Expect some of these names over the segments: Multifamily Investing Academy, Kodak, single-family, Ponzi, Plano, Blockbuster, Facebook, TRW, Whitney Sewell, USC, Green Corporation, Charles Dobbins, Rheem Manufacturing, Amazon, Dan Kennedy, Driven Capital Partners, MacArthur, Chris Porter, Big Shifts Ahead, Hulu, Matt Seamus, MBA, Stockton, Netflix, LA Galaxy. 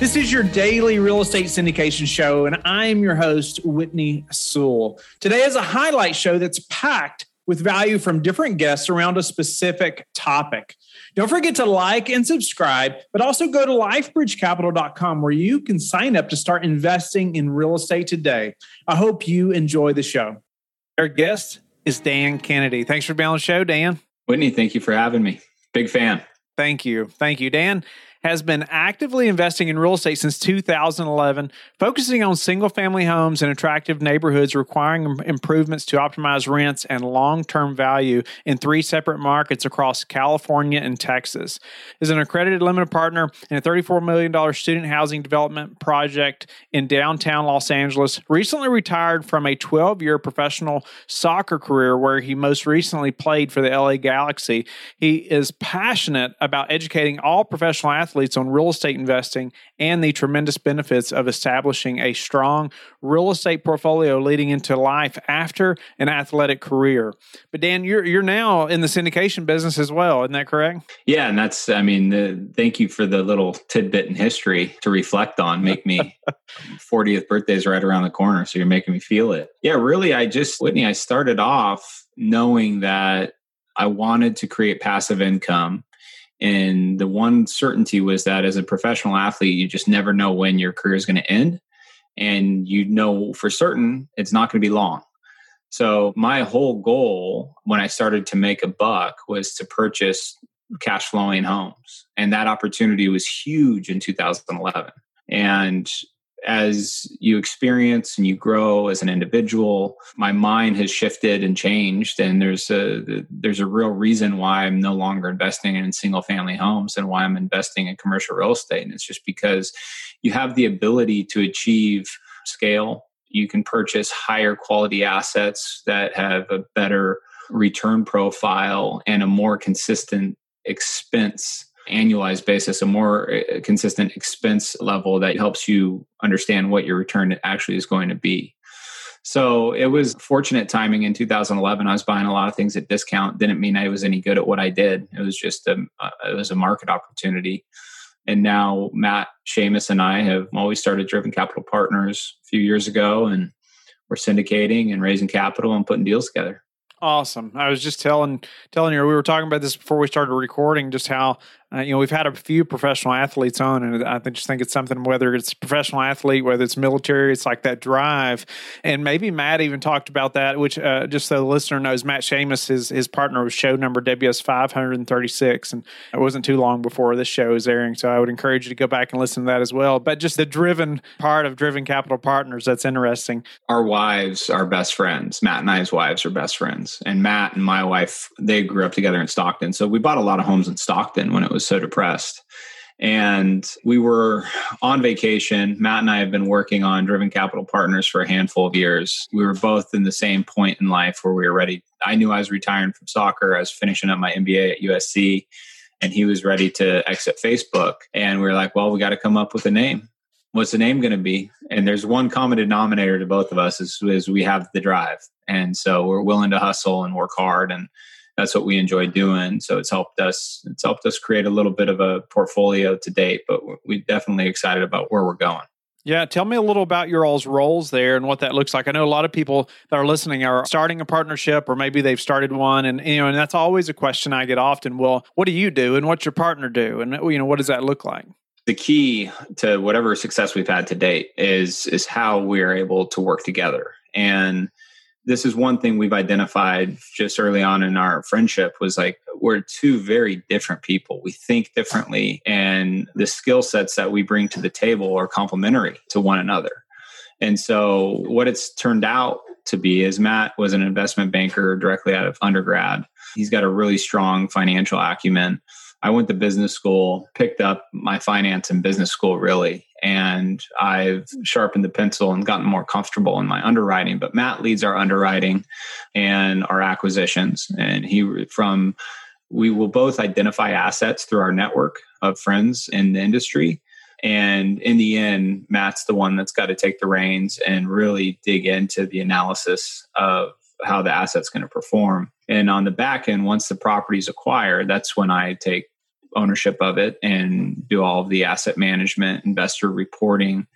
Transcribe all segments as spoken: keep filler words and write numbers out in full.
This is your daily real estate syndication show, and I am your host, Whitney Sewell. Today is a highlight show that's packed with value from different guests around a specific topic. Don't forget to like and subscribe, but also go to life bridge capital dot com where you can sign up to start investing in real estate today. I hope you enjoy the show. Our guest is Dan Kennedy. Thanks for being on the show, Dan. Whitney, thank you for having me. Big fan. Thank you. Thank you. Dan has been actively investing in real estate since two thousand eleven, focusing on single-family homes in attractive neighborhoods requiring improvements to optimize rents and long-term value in three separate markets across California and Texas. Is an accredited limited partner in a thirty-four million dollars student housing development project in downtown Los Angeles, recently retired from a twelve-year professional soccer career where he most recently played for the L A Galaxy. He is passionate about educating all professional athletes on real estate investing and the tremendous benefits of establishing a strong real estate portfolio leading into life after an athletic career. But Dan, you're you're now in the syndication business as well, isn't that correct? Yeah, and that's, I mean, the, thank you for the little tidbit in history to reflect on. Make me fortieth birthday is right around the corner, so you're making me feel it. Yeah, really, I just, Whitney, I started off knowing that I wanted to create passive income. And the one certainty was that as a professional athlete, you just never know when your career is going to end. And you know for certain it's not going to be long. So my whole goal when I started to make a buck was to purchase cash flowing homes. And that opportunity was huge in two thousand eleven. And as you experience and you grow as an individual, my mind has shifted and changed. And there's a, there's a real reason why I'm no longer investing in single family homes and why I'm investing in commercial real estate. And it's just because you have the ability to achieve scale. You can purchase higher quality assets that have a better return profile and a more consistent expense annualized basis, a more consistent expense level that helps you understand what your return actually is going to be. So it was fortunate timing in two thousand eleven. I was buying a lot of things at discount. Didn't mean I was any good at what I did. It was just a, it was a market opportunity. And now Matt Seamus and I have always started Driven Capital Partners a few years ago, and we're syndicating and raising capital and putting deals together. Awesome. I was just telling telling you, we were talking about this before we started recording, just how, uh, you know, we've had a few professional athletes on, and I just think it's something, whether it's professional athlete, whether it's military, it's like that drive. And maybe Matt even talked about that, which uh, just so the listener knows, Matt Seamus, his, his partner was show number W S five thirty-six, and it wasn't too long before this show is airing, so I would encourage you to go back and listen to that as well. But just the driven part of Driven Capital Partners, that's interesting. Our wives are best friends. Matt and I's wives are best friends. And Matt and my wife, they grew up together in Stockton. So we bought a lot of homes in Stockton when it was so depressed. And we were on vacation. Matt and I have been working on Driven Capital Partners for a handful of years. We were both in the same point in life where we were ready. I knew I was retiring from soccer. I was finishing up my M B A at U S C, and he was ready to exit Facebook. And we were like, well, we got to come up with a name. What's the name going to be? And there's one common denominator to both of us is, is we have the drive. And so we're willing to hustle and work hard. And that's what we enjoy doing. So it's helped us, it's helped us create a little bit of a portfolio to date, but we're definitely excited about where we're going. Yeah. Tell me a little about your all's roles there and what that looks like. I know a lot of people that are listening are starting a partnership, or maybe they've started one. And, you know, and that's always a question I get often. Well, what do you do? And what's your partner do? And, you know, what does that look like? The key to whatever success we've had to date is is how we're able to work together. And this is one thing we've identified just early on in our friendship was like, we're two very different people. We think differently, and the skill sets that we bring to the table are complementary to one another. And so what it's turned out to be is Matt was an investment banker directly out of undergrad. He's got a really strong financial acumen. I went to business school, picked up my finance in business school, really, and I've sharpened the pencil and gotten more comfortable in my underwriting. But Matt leads our underwriting and our acquisitions. And he from we will both identify assets through our network of friends in the industry. And in the end, Matt's the one that's got to take the reins and really dig into the analysis of how the asset's going to perform. And on the back end, once the property's acquired, that's when I take ownership of it and do all of the asset management, investor reporting,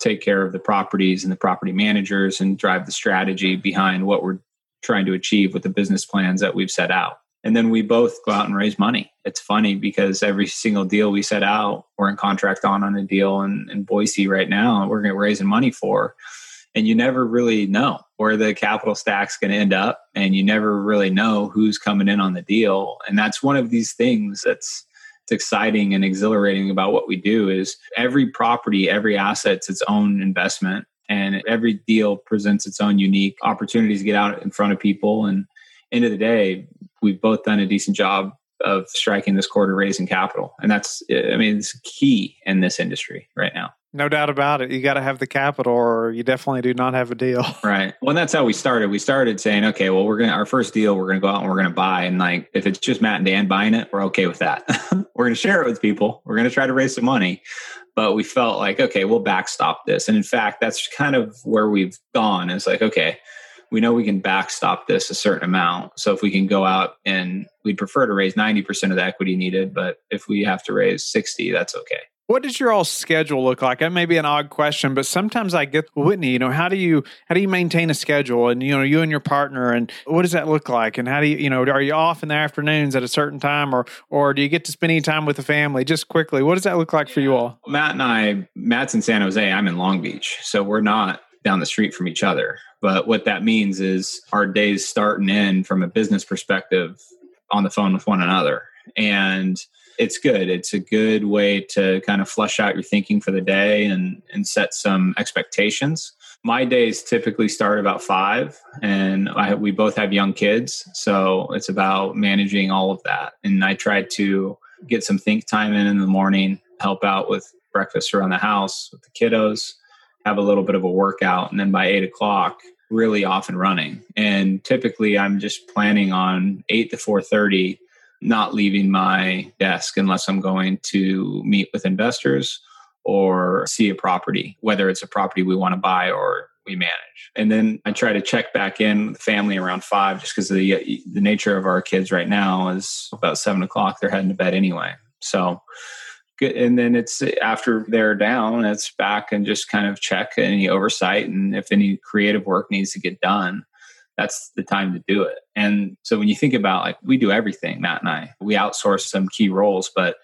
take care of the properties and the property managers, and drive the strategy behind what we're trying to achieve with the business plans that we've set out. And then we both go out and raise money. It's funny because every single deal we set out, we're in contract on on a deal in, in Boise right now, we're going to raise money for. And you never really know where the capital stack's going to end up. And you never really know who's coming in on the deal. And that's one of these things that's it's exciting and exhilarating about what we do is every property, every asset's its own investment. And every deal presents its own unique opportunities to get out in front of people. And end of the day, we've both done a decent job of striking this chord, raising capital. And that's, I mean, it's key in this industry right now. No doubt about it. You got to have the capital or you definitely do not have a deal. Right. Well, that's how we started. We started saying, okay, well, we're going to, our first deal, we're going to go out and we're going to buy. And like, if it's just Matt and Dan buying it, we're okay with that. We're going to share it with people. We're going to try to raise some money. But we felt like, okay, we'll backstop this. And in fact, that's kind of where we've gone. It's like, okay, we know we can backstop this a certain amount. So if we can go out and we'd prefer to raise ninety percent of the equity needed, but if we have to raise sixty, that's okay. What does your all schedule look like? That may be an odd question, but sometimes I get, Whitney, you know, how do you, how do you maintain a schedule? And, you know, you and your partner, and what does that look like? And how do you, you know, are you off in the afternoons at a certain time, or, or do you get to spend any time with the family? Just quickly, what does that look like for you all? Matt and I, Matt's in San Jose, I'm in Long Beach. So we're not down the street from each other. But what that means is our days start and end from a business perspective on the phone with one another. And it's good. It's a good way to kind of flesh out your thinking for the day and, and set some expectations. My days typically start about five, and I, we both have young kids. So it's about managing all of that. And I try to get some think time in in the morning, help out with breakfast around the house with the kiddos, have a little bit of a workout. And then by eight o'clock, really off and running. And typically I'm just planning on eight to four thirty, not leaving my desk unless I'm going to meet with investors or see a property, whether it's a property we want to buy or we manage. And then I try to check back in with the family around five, just because the the nature of our kids right now is about seven o'clock, they're heading to bed anyway. So, and then it's after they're down, it's back and just kind of check any oversight and if any creative work needs to get done. That's the time to do it. And so when you think about, like, we do everything, Matt and I, we outsource some key roles, but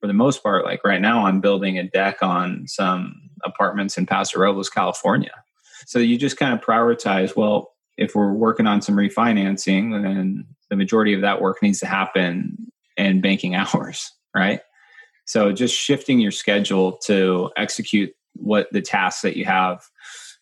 for the most part, like right now I'm building a deck on some apartments in Paso Robles, California. So you just kind of prioritize, well, if we're working on some refinancing, then the majority of that work needs to happen in banking hours, right? So just shifting your schedule to execute what the tasks that you have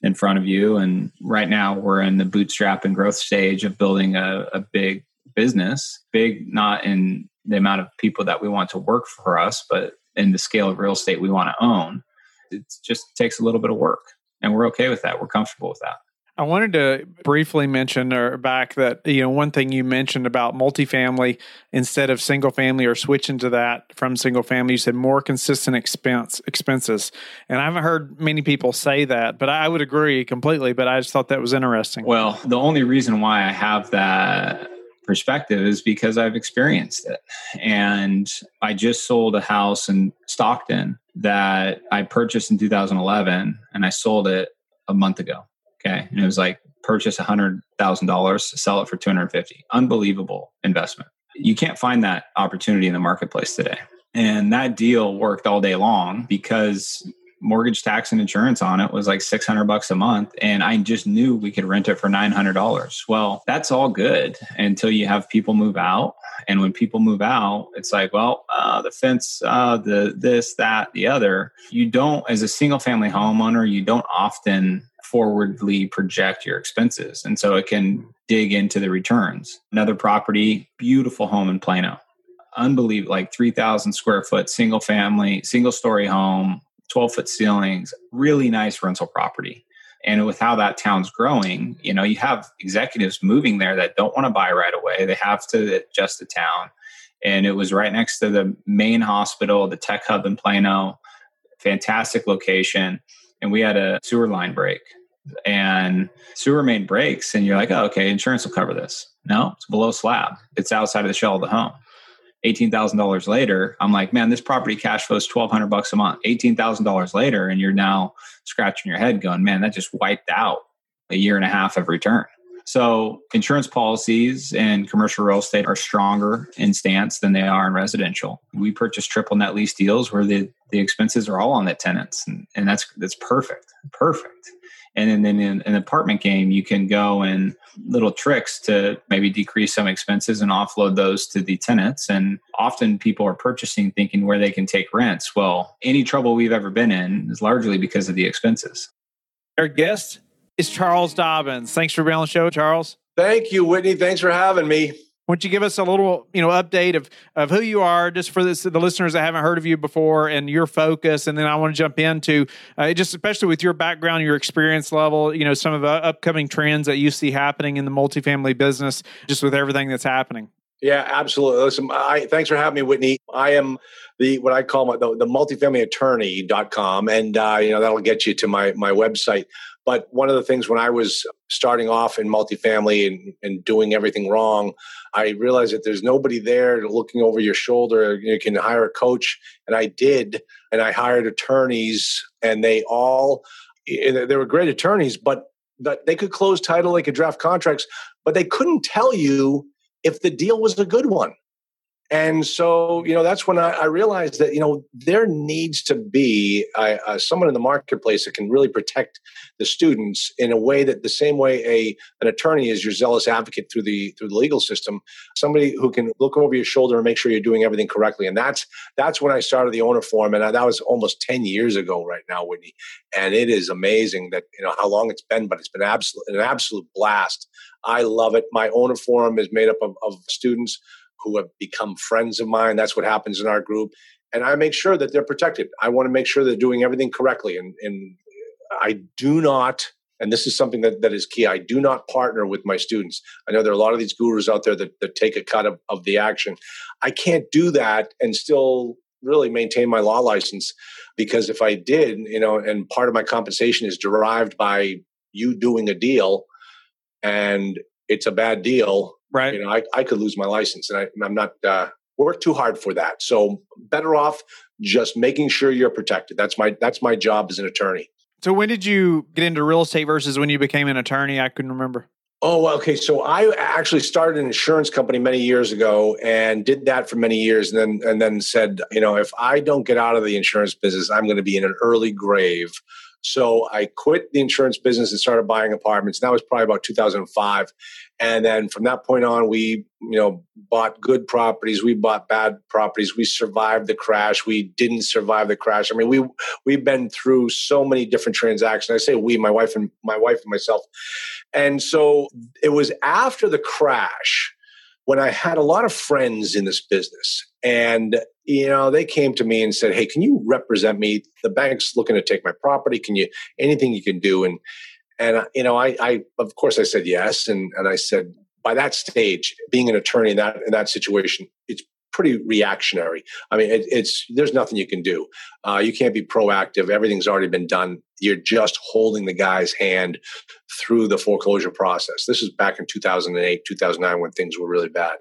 in front of you. And right now we're in the bootstrap and growth stage of building a, a big business, big, not in the amount of people that we want to work for us, but in the scale of real estate we want to own. It just takes a little bit of work, and we're okay with that. We're comfortable with that. I wanted to briefly mention or back that, you know, one thing you mentioned about multifamily instead of single family, or switching to that from single family, you said more consistent expense expenses. And I haven't heard many people say that, but I would agree completely. But I just thought that was interesting. Well, the only reason why I have that perspective is because I've experienced it. And I just sold a house in Stockton that I purchased in two thousand eleven, and I sold it a month ago. Okay. And it was like purchase one hundred thousand dollars, sell it for two hundred fifty thousand dollars. Unbelievable investment. You can't find that opportunity in the marketplace today. And that deal worked all day long because mortgage tax and insurance on it was like six hundred bucks a month. And I just knew we could rent it for nine hundred dollars. Well, that's all good until you have people move out. And when people move out, it's like, well, uh, the fence, uh, the this, that, the other. You don't, as a single family homeowner, you don't often forwardly project your expenses. And so it can dig into the returns. Another property, beautiful home in Plano. Unbelievable, like three thousand square foot, single family, single story home, twelve foot ceilings, really nice rental property. And with how that town's growing, you know, you have executives moving there that don't want to buy right away. They have to adjust the town. And it was right next to the main hospital, the tech hub in Plano, fantastic location. And we had a sewer line break, and sewer main breaks. And you're like, oh, okay, insurance will cover this. No, it's below slab. It's outside of the shell of the home. eighteen thousand dollars later, I'm like, man, this property cash flows twelve hundred bucks a month. eighteen thousand dollars later, and you're now scratching your head going, man, that just wiped out a year and a half of return. So insurance policies and commercial real estate are stronger in stance than they are in residential. We purchase triple net lease deals where the, the expenses are all on the tenants. And, and that's that's perfect, perfect. And then in an apartment game, you can go and little tricks to maybe decrease some expenses and offload those to the tenants. And often people are purchasing thinking where they can take rents. Well, any trouble we've ever been in is largely because of the expenses. Our guest is Charles Dobbins. Thanks for being on the show, Charles. Thank you, Whitney. Thanks for having me. Why don't you give us a little, you know, update of, of who you are, just for this, the listeners that haven't heard of you before, and your focus, and then I want to jump into uh, just especially with your background, your experience level, you know, some of the upcoming trends that you see happening in the multifamily business, just with everything that's happening. Yeah, absolutely. Listen, I, thanks for having me, Whitney. I am the what I call my, the, the multifamily attorney dot com, and uh, you know that'll get you to my my website. But one of the things when I was starting off in multifamily and, and doing everything wrong, I realized that there's nobody there looking over your shoulder. You can hire a coach, and I did, and I hired attorneys, and they all they were great attorneys, but they could close title, they could draft contracts, but they couldn't tell you if the deal was a good one. And so, you know, that's when I, I realized that, you know, there needs to be a, a, someone in the marketplace that can really protect the students in a way that the same way a an attorney is your zealous advocate through the through the legal system, somebody who can look over your shoulder and make sure you're doing everything correctly. And that's that's when I started the owner forum. And I, that was almost ten years ago right now, Whitney. And it is amazing that, you know, how long it's been, but it's been absolute, an absolute blast. I love it. My owner forum is made up of, of students who have become friends of mine. That's what happens in our group. And I make sure that they're protected. I want to make sure they're doing everything correctly. And, and I do not, and this is something that, that is key, I do not partner with my students. I know there are a lot of these gurus out there that, that take a cut of, of the action. I can't do that and still really maintain my law license, because if I did, you know, and part of my compensation is derived by you doing a deal and it's a bad deal, right? You know, I, I could lose my license, and, I, and I'm not uh, worked too hard for that. So better off just making sure you're protected. That's my that's my job as an attorney. So when did you get into real estate versus when you became an attorney? I couldn't remember. Oh, okay. So I actually started an insurance company many years ago and did that for many years, and then and then said, you know, if I don't get out of the insurance business, I'm going to be in an early grave. So I quit the insurance business and started buying apartments. That was probably about two thousand five. And then from that point on, we, you know, bought good properties. We bought bad properties. We survived the crash. We didn't survive the crash. I mean, we, we've been through so many different transactions. I say we, my wife and my wife and myself. And so it was after the crash when I had a lot of friends in this business, and, you know, they came to me and said, hey, can you represent me? The bank's looking to take my property. Can you, anything you can do? And, and, you know, I, I, of course I said yes. And, and I said, by that stage, being an attorney in that, in that situation, it's pretty reactionary. I mean, it, it's, there's nothing you can do. Uh, you can't be proactive. Everything's already been done. You're just holding the guy's hand through the foreclosure process. This is back in two thousand eight, two thousand nine, when things were really bad.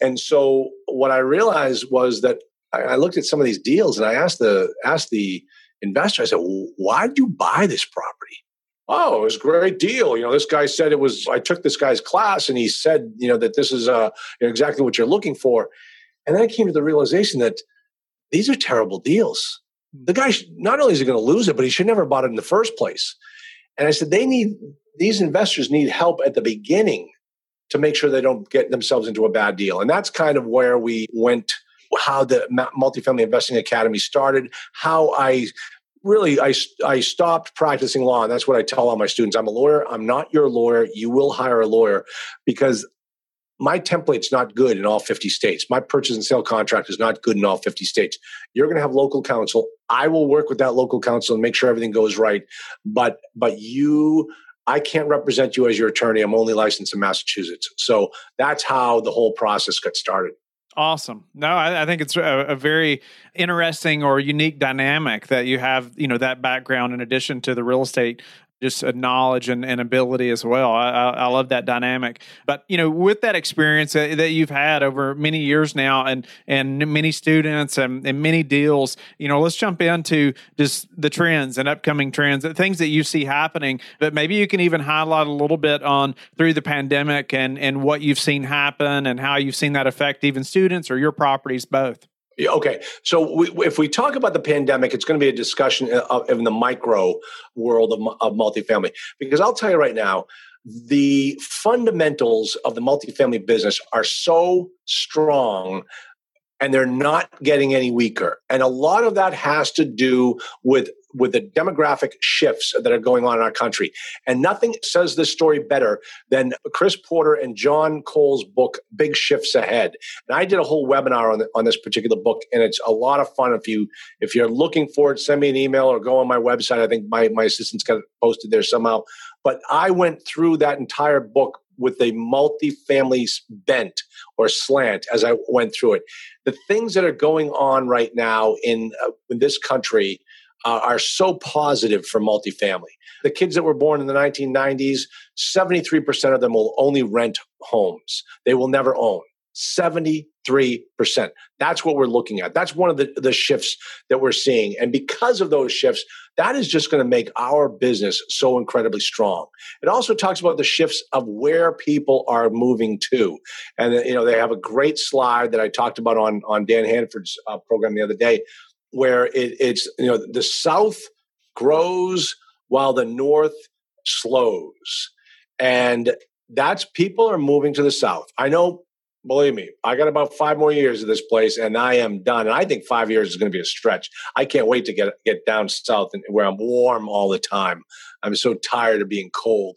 And so what I realized was that I looked at some of these deals and I asked the asked the investor, I said, why did you buy this property? Oh, it was a great deal. You know, this guy said it was, I took this guy's class and he said, you know, that this is uh, you know, exactly what you're looking for. And then I came to the realization that these are terrible deals. The guy, should, not only is he going to lose it, but he should never have bought it in the first place. And I said, they need, these investors need help at the beginning to make sure they don't get themselves into a bad deal. And that's kind of where we went, how the Multifamily Investing Academy started, how I really, I, I stopped practicing law. And that's what I tell all my students. I'm a lawyer. I'm not your lawyer. You will hire a lawyer, because my template's not good in all fifty states. My purchase and sale contract is not good in all fifty states. You're going to have local counsel. I will work with that local counsel and make sure everything goes right. But but you, I can't represent you as your attorney. I'm only licensed in Massachusetts. So that's how the whole process got started. Awesome. No, I, I think it's a, a very interesting or unique dynamic that you have, you know, that background in addition to the real estate just a knowledge and, and ability as well. I, I, I love that dynamic. But, you know, with that experience that, that you've had over many years now and and many students and, and many deals, you know, let's jump into just the trends and upcoming trends, the things that you see happening. But maybe you can even highlight a little bit on through the pandemic and, and what you've seen happen and how you've seen that affect even students or your properties both. Okay. So we, if we talk about the pandemic, it's going to be a discussion in the micro world of, of multifamily, because I'll tell you right now, the fundamentals of the multifamily business are so strong and they're not getting any weaker. And a lot of that has to do with with the demographic shifts that are going on in our country. And nothing says this story better than Chris Porter and John Cole's book, Big Shifts Ahead. And I did a whole webinar on, the, on this particular book, and it's a lot of fun. If, you, if you're looking for it, send me an email or go on my website. I think my, my assistant's got it posted there somehow. But I went through that entire book with a multifamily bent or slant as I went through it. The things that are going on right now in, uh, in this country Uh, are so positive for multifamily. The kids that were born in the nineteen nineties, seventy-three percent of them will only rent homes. They will never own. seventy-three percent. That's what we're looking at. That's one of the, the shifts that we're seeing. And because of those shifts, that is just going to make our business so incredibly strong. It also talks about the shifts of where people are moving to. And, you know, they have a great slide that I talked about on, on Dan Hanford's uh, program the other day, where it, it's, you know, the South grows while the North slows. And that's, people are moving to the South. I know, believe me, I got about five more years of this place and I am done. And I think five years is going to be a stretch. I can't wait to get, get down South and where I'm warm all the time. I'm so tired of being cold.